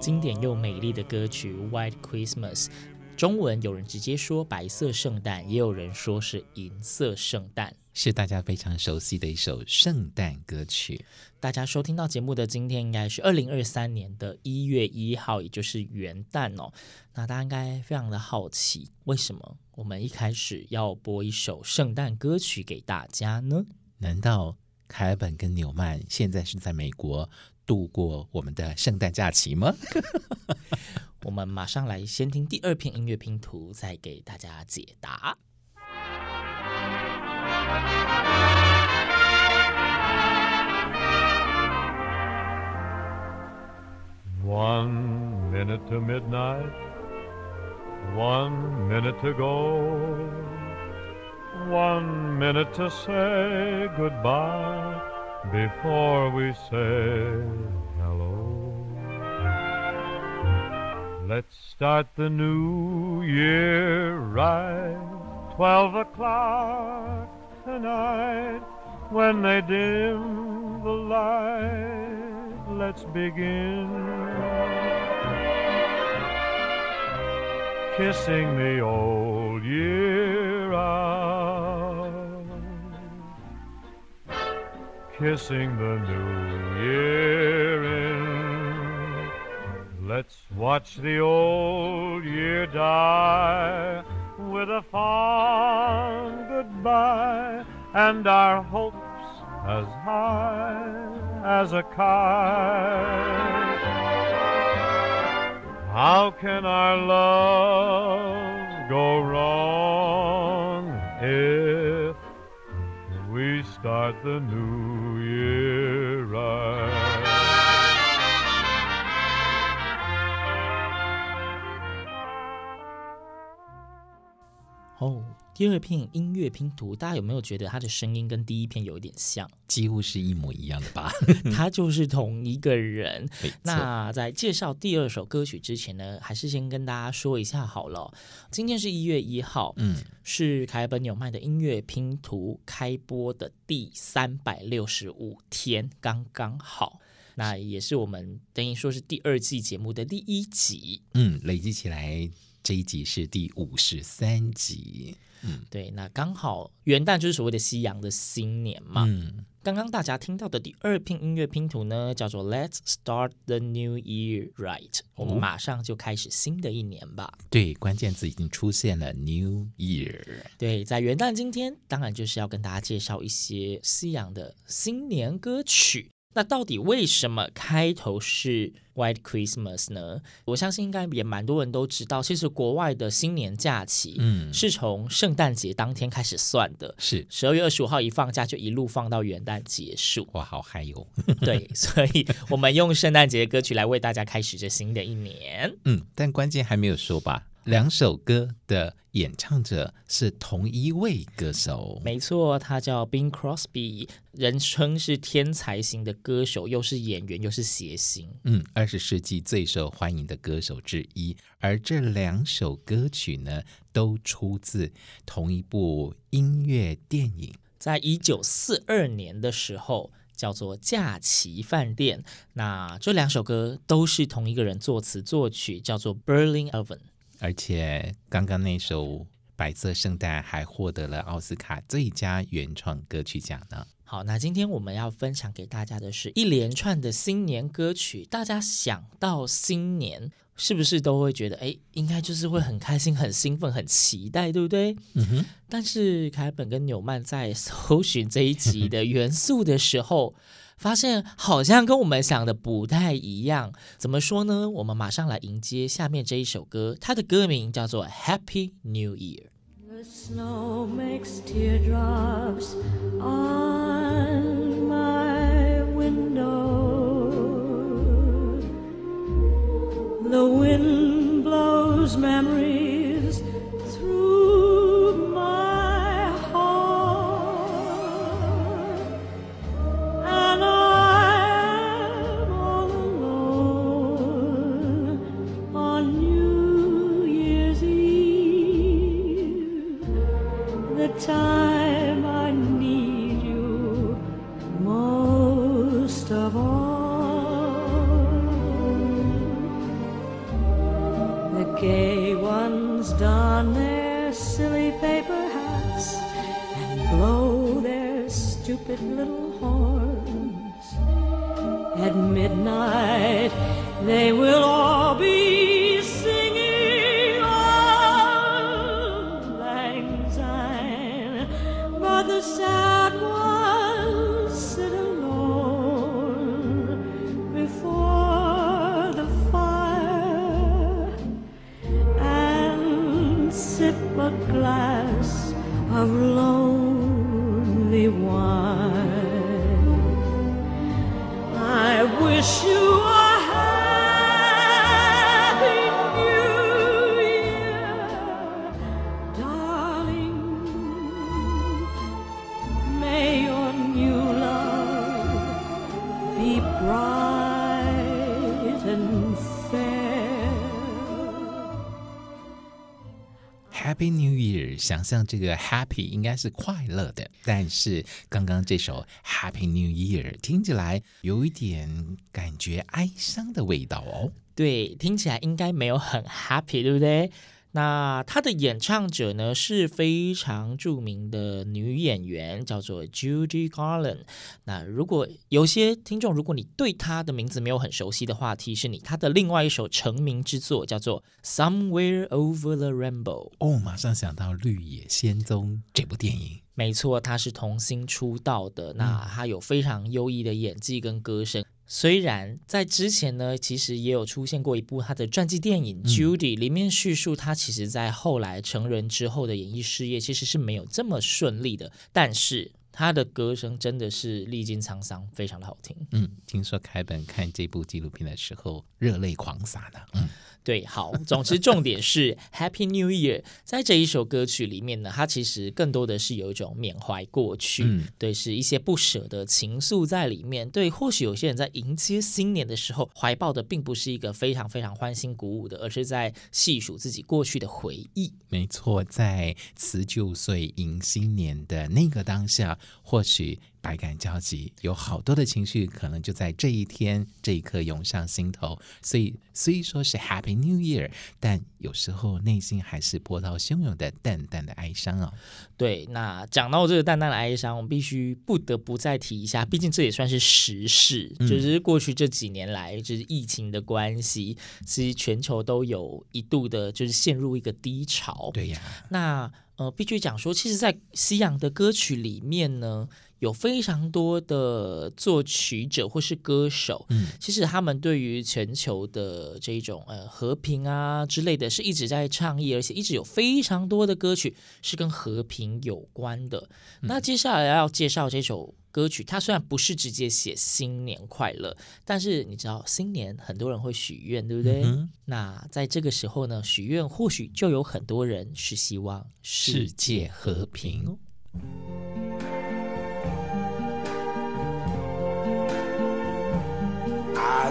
经典又美丽的歌曲 White Christmas， 中文有人直接说白色圣诞，也有人说是银色圣诞，是大家非常熟悉的一首圣诞歌曲。大家收听到节目的今天应该是2023年的1月1号，也就是元旦哦。那大家应该非常的好奇，为什么我们一开始要播一首圣诞歌曲给大家呢？难道凯尔本跟纽曼现在是在美国度过我们的圣诞假期吗？我们马上来先听第二篇音乐拼图，再给大家解答。One minute to midnight, one minute to go, one minute to say goodbye.Before we say hello, let's start the new year right. 12 o'clock tonight, when they dim the light, let's begin kissing the old year out.Kissing the new year in. Let's watch the old year die with a fond goodbye, and our hopes as high as a kite. How can our love go wrong if we start the new year?哦，第二篇音乐拼图，大家有没有觉得他的声音跟第一篇有一点像？几乎是一模一样的吧？他就是同一个人。那在介绍第二首歌曲之前呢，还是先跟大家说一下好了。今天是1月1号，是凯尔本纽曼的音乐拼图开播的第365天，刚刚好。那也是我们等于说是第二季节目的第一集。累积起来。这一集是第53集，对，那刚好元旦就是所谓的西洋的新年嘛。刚刚大家听到的第二篇音乐拼图呢，叫做 Let's Start the New Year Right， 我们马上就开始新的一年吧。对，关键字已经出现了 New Year。 对，在元旦今天，当然就是要跟大家介绍一些西洋的新年歌曲。那到底为什么开头是 White Christmas 呢？我相信应该也蛮多人都知道，其实国外的新年假期是从圣诞节当天开始算的，是12月25号一放假就一路放到元旦结束。哇，好嗨哟！对，所以我们用圣诞节的歌曲来为大家开始这新的一年。但关键还没有说吧。两首歌的演唱者是同一位歌手，没错，他叫 Bing Crosby， 人称是天才型的歌手，又是演员又是谐星，20世纪最受欢迎的歌手之一。而这两首歌曲呢，都出自同一部音乐电影，在1942年的时候叫做假期饭店。那这两首歌都是同一个人作词作曲，叫做 Burling Oven 而且刚刚那首《白色圣诞》还获得了奥斯卡最佳原创歌曲奖呢。好，那今天我们要分享给大家的是一连串的新年歌曲。大家想到新年是不是都会觉得应该就是会很开心很兴奋很期待，对不对？但是凯本跟纽曼在搜寻这一集的元素的时候发现好像跟我们想的不太一样。怎么说呢？我们马上来迎接下面这一首歌，它的歌名叫做 Happy New Year。The snow makes teardrops on my window. The wind blows memories through my heart. And I'm all alone on New Year's Eve. The time I need you most of all.Gay ones don their silly paper hats and blow their stupid little horns. At midnight, they will all be singing Auld Lang Syne, but the sad ones sit alone before the fire. Sip a glass of lonely wine. I wish you a happy new year, darling. May your new love be bright and fair. Happy New Year， 想象这个 Happy 应该是快乐的，但是刚刚这首 Happy New Year 听起来有一点感觉哀伤的味道哦。对，听起来应该没有很 Happy， 对不对？那他的演唱者呢是非常著名的女演员，叫做 Judy Garland。 那如果有些听众，如果你对她的名字没有很熟悉的话，提示你她的另外一首成名之作叫做 Somewhere Over the Rainbow。 哦，马上想到绿野仙踪这部电影。没错，她是童星出道的，那她有非常优异的演技跟歌声。虽然在之前呢，其实也有出现过一部他的传记电影《Judy》，里面叙述他其实在后来成人之后的演艺事业其实是没有这么顺利的，但是他的歌声真的是历经沧桑，非常的好听。听说凯本看这部纪录片的时候热泪狂洒呢。对，好，总之重点是 Happy New Year 在这一首歌曲里面呢，它其实更多的是有一种缅怀过去，对，是一些不舍的情愫在里面。对，或许有些人在迎接新年的时候怀抱的并不是一个非常非常欢欣鼓舞的，而是在细数自己过去的回忆。没错，在辞旧岁迎新年的那个当下，或许百感交集，有好多的情绪可能就在这一天这一刻涌上心头。所以虽说是 Happy New Year， 但有时候内心还是波涛汹涌的淡淡的哀伤哦。对，那讲到这个淡淡的哀伤，我们必须不得不再提一下，毕竟这也算是时事，就是过去这几年来，就是疫情的关系，其实全球都有一度的就是陷入一个低潮。对呀，那必须讲说，其实在西洋的歌曲里面呢，有非常多的作曲者或是歌手，其实他们对于全球的这种和平啊之类的是一直在倡议，而且一直有非常多的歌曲是跟和平有关的。那接下来要介绍这首歌曲，它虽然不是直接写新年快乐，但是你知道新年很多人会许愿，对不对？那在这个时候呢，许愿或许就有很多人是希望世界和平。I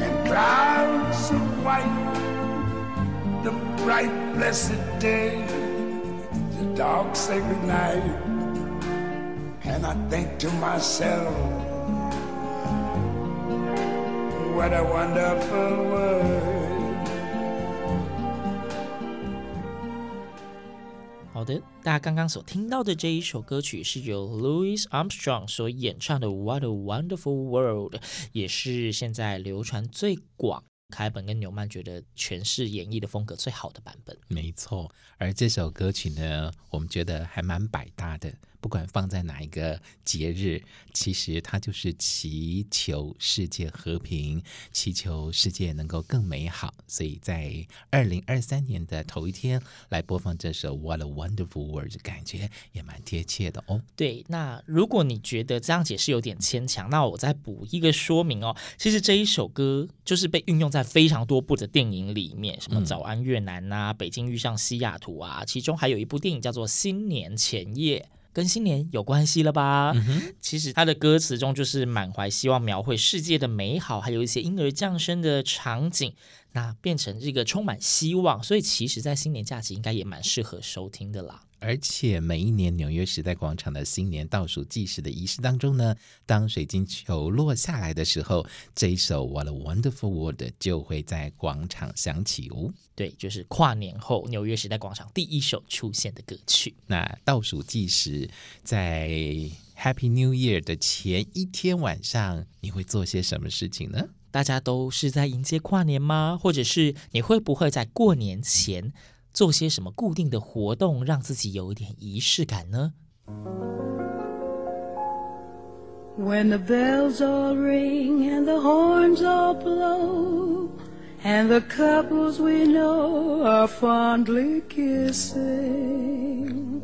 and clouds of white, the bright blessed day, the dark sacred night. And I think to myself, what a wonderful world. 好的，大家刚刚所听到的这一首歌曲是由 Louis Armstrong 所演唱的 What a Wonderful World， 也是现在流传最广，凯本跟纽曼觉得诠释演绎的风格最好的版本。没错，而这首歌曲呢，我们觉得还蛮百搭的，不管放在哪一个节日，其实它就是祈求世界和平，祈求世界能够更美好。所以在2023年的头一天来播放这首 What a Wonderful World， 感觉也蛮贴切的哦。对，那如果你觉得这样解释有点牵强，那我再补一个说明哦。其实这一首歌就是被运用在非常多部的电影里面，什么早安越南啊，北京遇上西雅图啊，其中还有一部电影叫做新年前夜，跟新年有关系了吧、其实他的歌词中就是满怀希望，描绘世界的美好，还有一些婴儿降生的场景，那变成这个充满希望，所以其实在新年假期应该也蛮适合收听的啦。而且每一年纽约时代广场的新年倒数计时的仪式当中呢，当水晶球落下来的时候，这一首 What a Wonderful World 就会在广场响起哦。对，就是跨年后纽约时代广场第一首出现的歌曲。那倒数计时在 Happy New Year 的前一天晚上，你会做些什么事情呢？大家都是在迎接跨年吗？或者是你会不会在过年前做些什么固定的活动，让自己有一点仪式感呢？ When the bells all ring and the horns all blow and the couples we know are fondly kissing,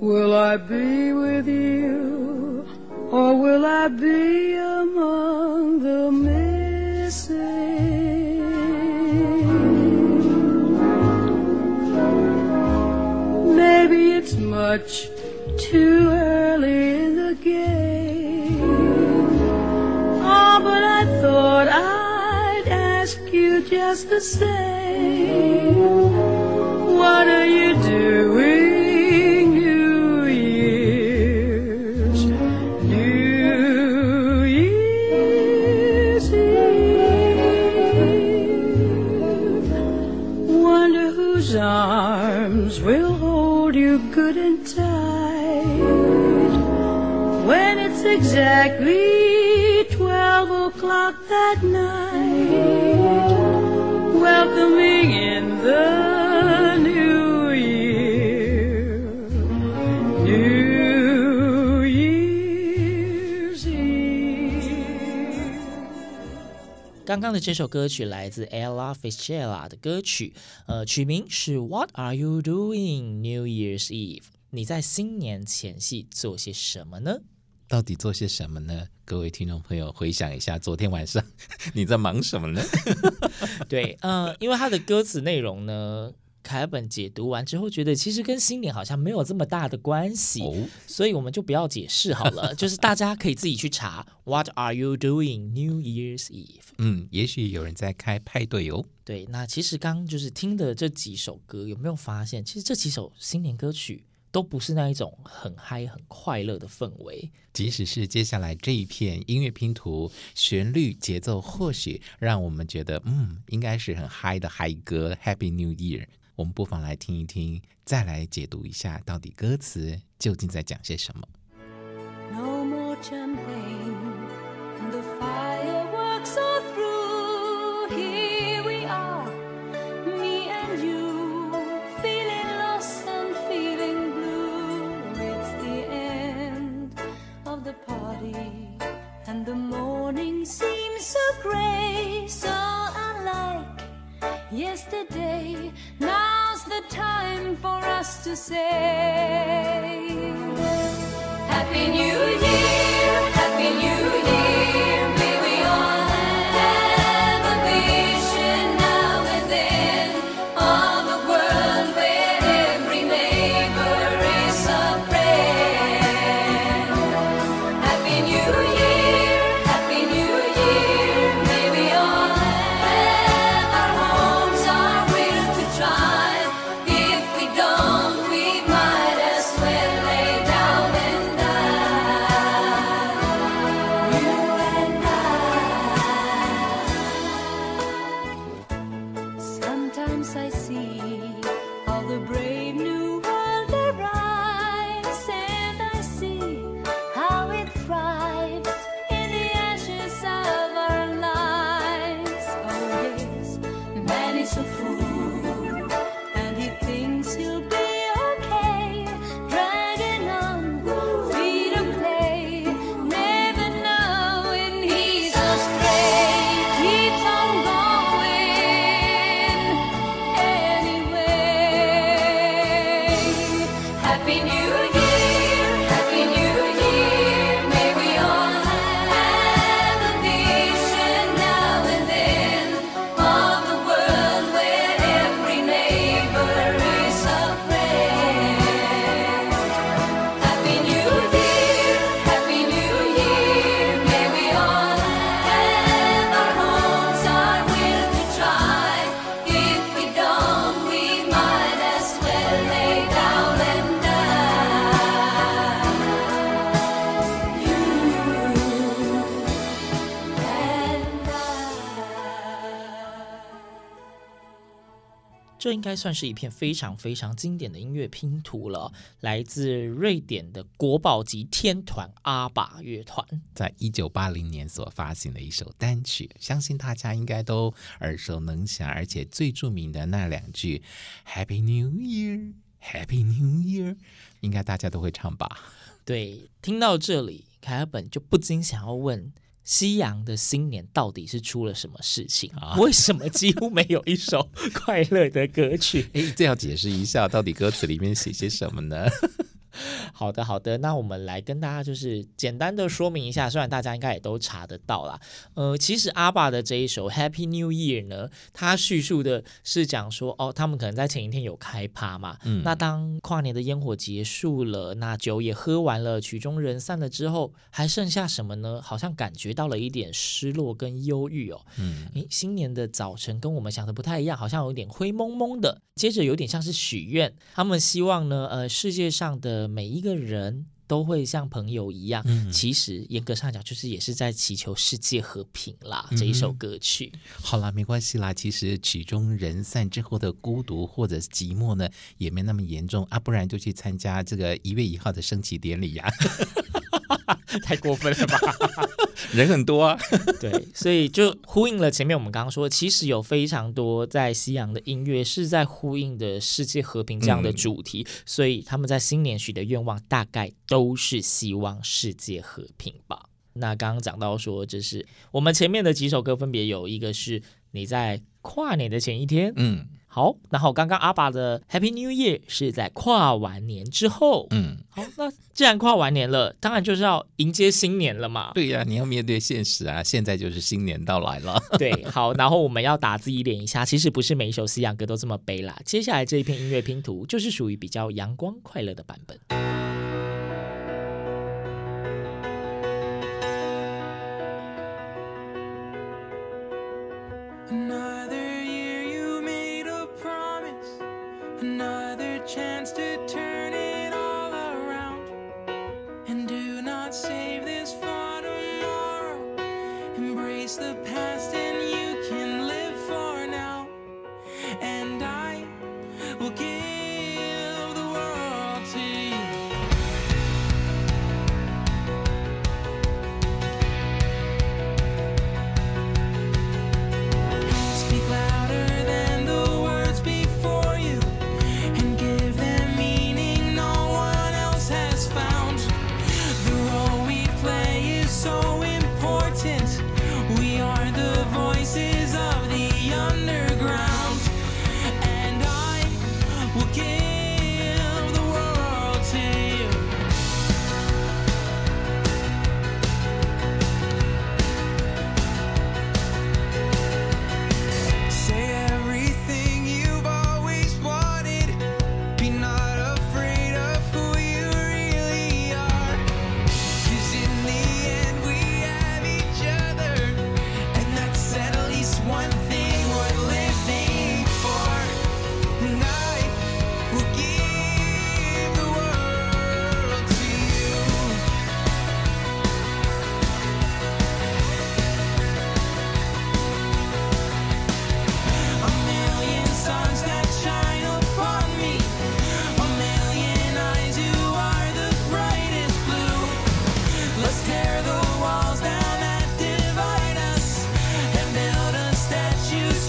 will I be with you or will I be among the missing?Maybe it's much too early in the game. Oh, but I thought I'd ask you just the same. What are you doing New Year's, New Year's Eve? Wonder whose arms will good and tight when it's exactly 12 o'clock that night, welcoming in the new year, New Year's Eve。 刚刚的这首歌曲来自 Ella Fitzgerald 的歌曲，曲名是 What Are You Doing New Year's Eve？ 你在新年前夕做些什么呢？到底做些什么呢？各位听众朋友，回想一下昨天晚上你在忙什么呢？对，因为他的歌词内容呢，凯本解读完之后觉得其实跟新年好像没有这么大的关系、所以我们就不要解释好了。就是大家可以自己去查 What are you doing New Year's Eve？ 也许有人在开派对哦。对，那其实刚就是听的这几首歌，有没有发现其实这几首新年歌曲都不是那一种很嗨很快乐的氛围，即使是接下来这一片音乐拼图，旋律节奏或许让我们觉得应该是很嗨的嗨歌 Happy New Year。我们不妨来听一听，再来解读一下到底歌词究竟在讲些什么。 No more champagne and the fireworks are through. Here we are, me and you, feeling lost and feeling blue. It's the end of the party and the morning seems so gray, so unlike yesterday.Time for us to say Happy New Year, Happy New Year. May we all have a vision now and then. always a fool, and he thinks he'll be okay, dragging on free to play, never knowing he's astray, keeps on going anyway. Happy New Year.这应该算是一片非常非常经典的音乐拼图了，来自瑞典的国宝级天团阿爸乐团在1980年所发行的一首单曲，相信大家应该都耳熟能详，而且最著名的那两句 Happy New Year Happy New Year 应该大家都会唱吧。对，听到这里凯尔本就不禁想要问，西洋的新年到底是出了什么事情啊？为什么几乎没有一首快乐的歌曲？这要解释一下，到底歌词里面写些什么呢？好的好的，那我们来跟大家就是简单的说明一下，虽然大家应该也都查得到啦。其实阿爸的这一首 Happy New Year 呢，他叙述的是讲说他们可能在前一天有开趴嘛，那当跨年的烟火结束了，那酒也喝完了，曲终人散了之后，还剩下什么呢？好像感觉到了一点失落跟忧郁新年的早晨跟我们想的不太一样，好像有点灰蒙蒙的，接着有点像是许愿，他们希望呢世界上的每一个人都会像朋友一样，其实严格上讲就是也是在祈求世界和平啦。这一首歌曲好啦，没关系啦，其实曲终人散之后的孤独或者寂寞呢也没那么严重啊，不然就去参加这个1月1号的升旗典礼呀。太过分了吧。人很多啊。对，所以就呼应了前面我们刚刚说，其实有非常多在西洋的音乐是在呼应的世界和平这样的主题，所以他们在新年许的愿望大概都是希望世界和平吧。那刚刚讲到说，就是我们前面的几首歌分别有一个是你在跨年的前一天，好，然后刚刚阿爸的 Happy New Year 是在跨完年之后，好，那既然跨完年了，当然就是要迎接新年了嘛。对呀，你要面对现实啊，现在就是新年到来了。对，好，然后我们要打自己脸一下，其实不是每一首西洋歌都这么悲啦。接下来这一片音乐拼图就是属于比较阳光快乐的版本。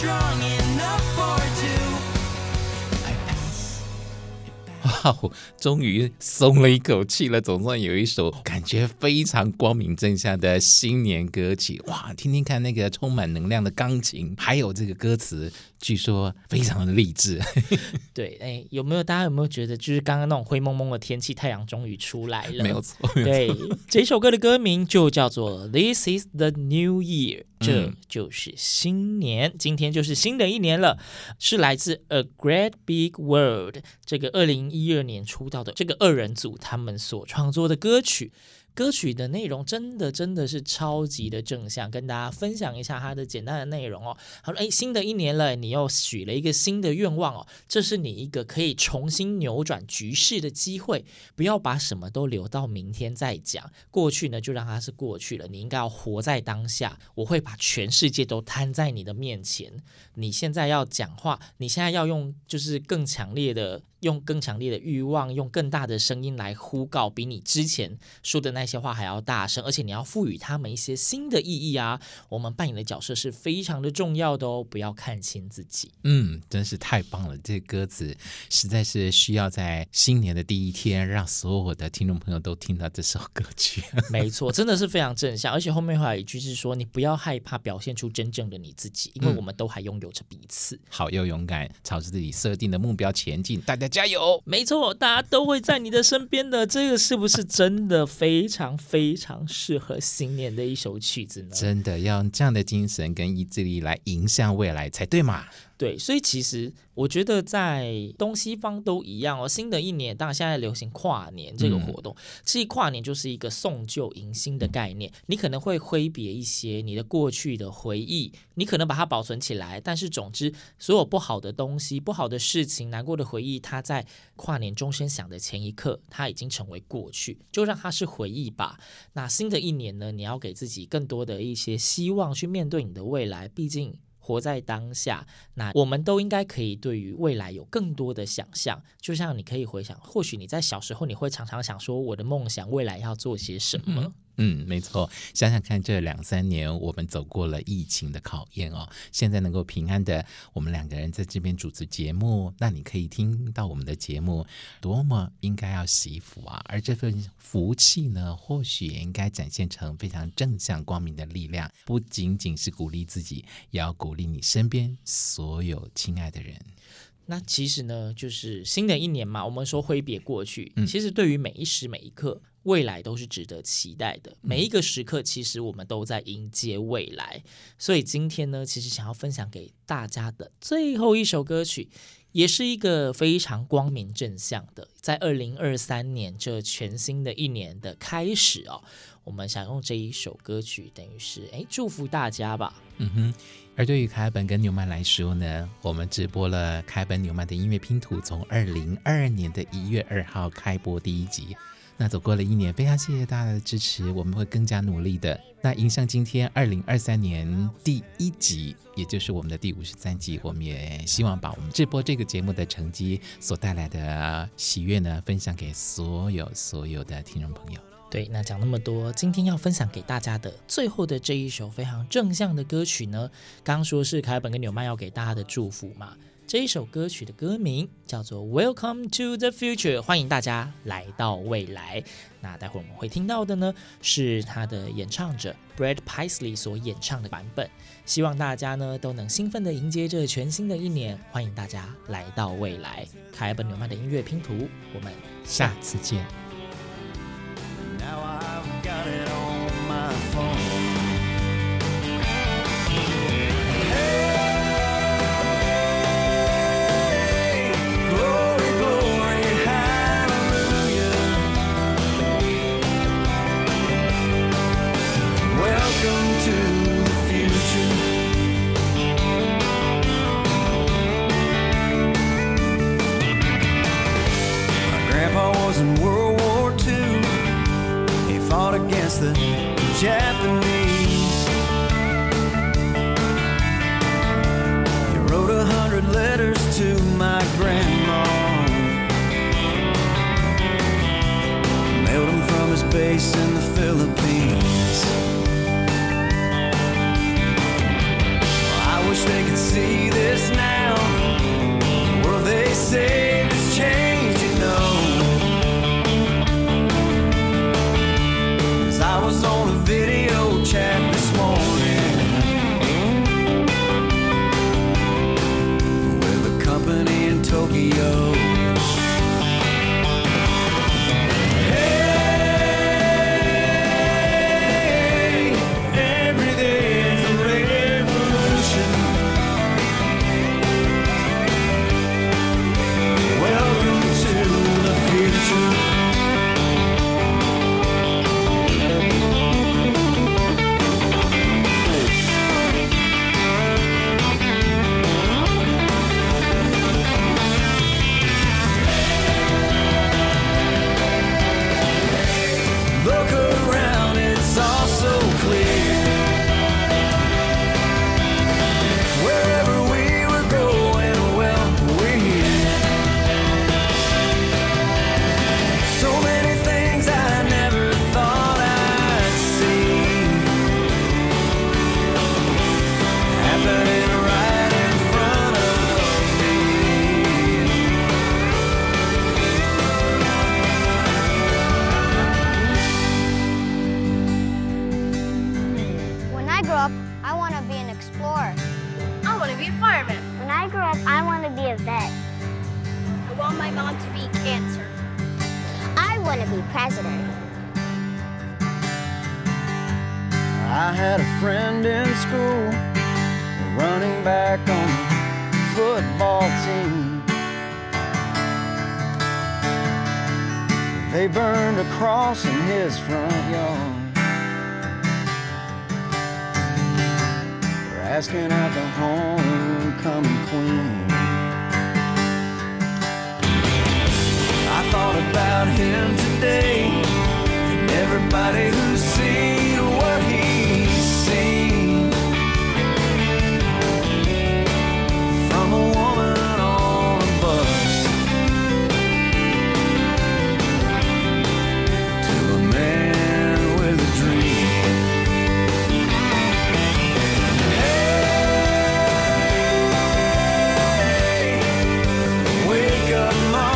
Strong enough for 午终于松了一口气了，总算有一首感觉非常光明正大的新年歌曲。哇，听听看那个充满能量的钢琴，还有这个歌词据说非常的励志。对，哎，有没有大家有没有觉得就是刚刚那种灰蒙蒙的天气，太阳终于出来了？没有错，对，这首歌的歌名就叫做 This is the New Year， 这就是新年，今天就是新的一年了，是来自 A Great Big World 这个2012年出道的这个二人组他们所创作的歌曲。歌曲的内容真的是超级的正向，跟大家分享一下它的简单的内容哦。他说，新的一年了，你又许了一个新的愿望哦，这是你一个可以重新扭转局势的机会，不要把什么都留到明天再讲，过去呢就让它是过去了，你应该要活在当下。我会把全世界都摊在你的面前，你现在要讲话，你现在要用就是更强烈的欲望，用更大的声音来呼告，比你之前说的那些话还要大声，而且你要赋予他们一些新的意义啊！我们扮演的角色是非常的重要的哦，不要看清自己。真是太棒了，这歌词实在是需要在新年的第一天让所有的听众朋友都听到这首歌曲。没错，真的是非常正向，而且后面还有一句是说，你不要害怕表现出真正的你自己，因为我们都还拥有着彼此。好又勇敢，朝着自己设定的目标前进，大家加油！没错，大家都会在你的身边的。这个是不是真的非常非常适合新年的一首曲子呢？真的要用这样的精神跟意志力来迎向未来才对嘛。对，所以其实我觉得在东西方都一样哦。新的一年，当然现在流行跨年这个活动，其实跨年就是一个送旧迎新的概念。你可能会挥别一些你的过去的回忆，你可能把它保存起来，但是总之，所有不好的东西、不好的事情、难过的回忆，它在跨年钟声响的前一刻，它已经成为过去，就让它是回忆吧。那新的一年呢，你要给自己更多的一些希望，去面对你的未来，毕竟活在当下，那我们都应该可以对于未来有更多的想象。就像你可以回想，或许你在小时候你会常常想说，我的梦想未来要做些什么。没错，想想看，这2-3年我们走过了疫情的考验哦，现在能够平安的我们两个人在这边主持节目，那你可以听到我们的节目，多么应该要惜福啊！而这份福气呢，或许也应该展现成非常正向光明的力量，不仅仅是鼓励自己，也要鼓励你身边所有亲爱的人。那其实呢，就是新的一年嘛，我们说挥别过去，其实对于每一时每一刻，未来都是值得期待的。每一个时刻其实我们都在迎接未来，所以今天呢，其实想要分享给大家的最后一首歌曲，也是一个非常光明正向的，在2023年这全新的一年的开始哦，我们想用这一首歌曲等于是祝福大家吧。而对于凯尔本跟纽曼来说呢，我们直播了凯尔本纽曼的音乐拼图，从2022年的1月2号开播第一集。那走过了一年，非常谢谢大家的支持，我们会更加努力的。那迎向今天2023年第一集，也就是我们的第53集，我们也希望把我们直播这个节目的成绩所带来的喜悦呢，分享给所有的听众朋友。对，那讲那么多，今天要分享给大家的最后的这一首非常正向的歌曲呢，刚说是凯尔本跟纽曼要给大家的祝福嘛。这一首歌曲的歌名叫做 Welcome to the Future， 欢迎大家来到未来。那待会我们会听到的呢，是他的演唱者 Brad Paisley 所演唱的版本。希望大家呢都能兴奋地迎接这全新的一年，欢迎大家来到未来。凯尔本纽曼的音乐拼图，我们下次见。Now I've got it on my phone. In World War II, he fought against the Japanese. He wrote 100 letters to my grandma, mailed them from his base in the Philippines. Well, I wish they could see this now. Were they saved? It's changed, you know. want my mom to beat cancer. I want to be president. I had a friend in school, a running back on the football team. They burned a cross in his front yard. We're asking out the homecoming queen. I thought about him today, and everybody who's seen what he's seen from a woman on a bus to a man with a dream. Hey, wake up, Mom.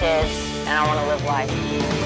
Kids, and I want to live life.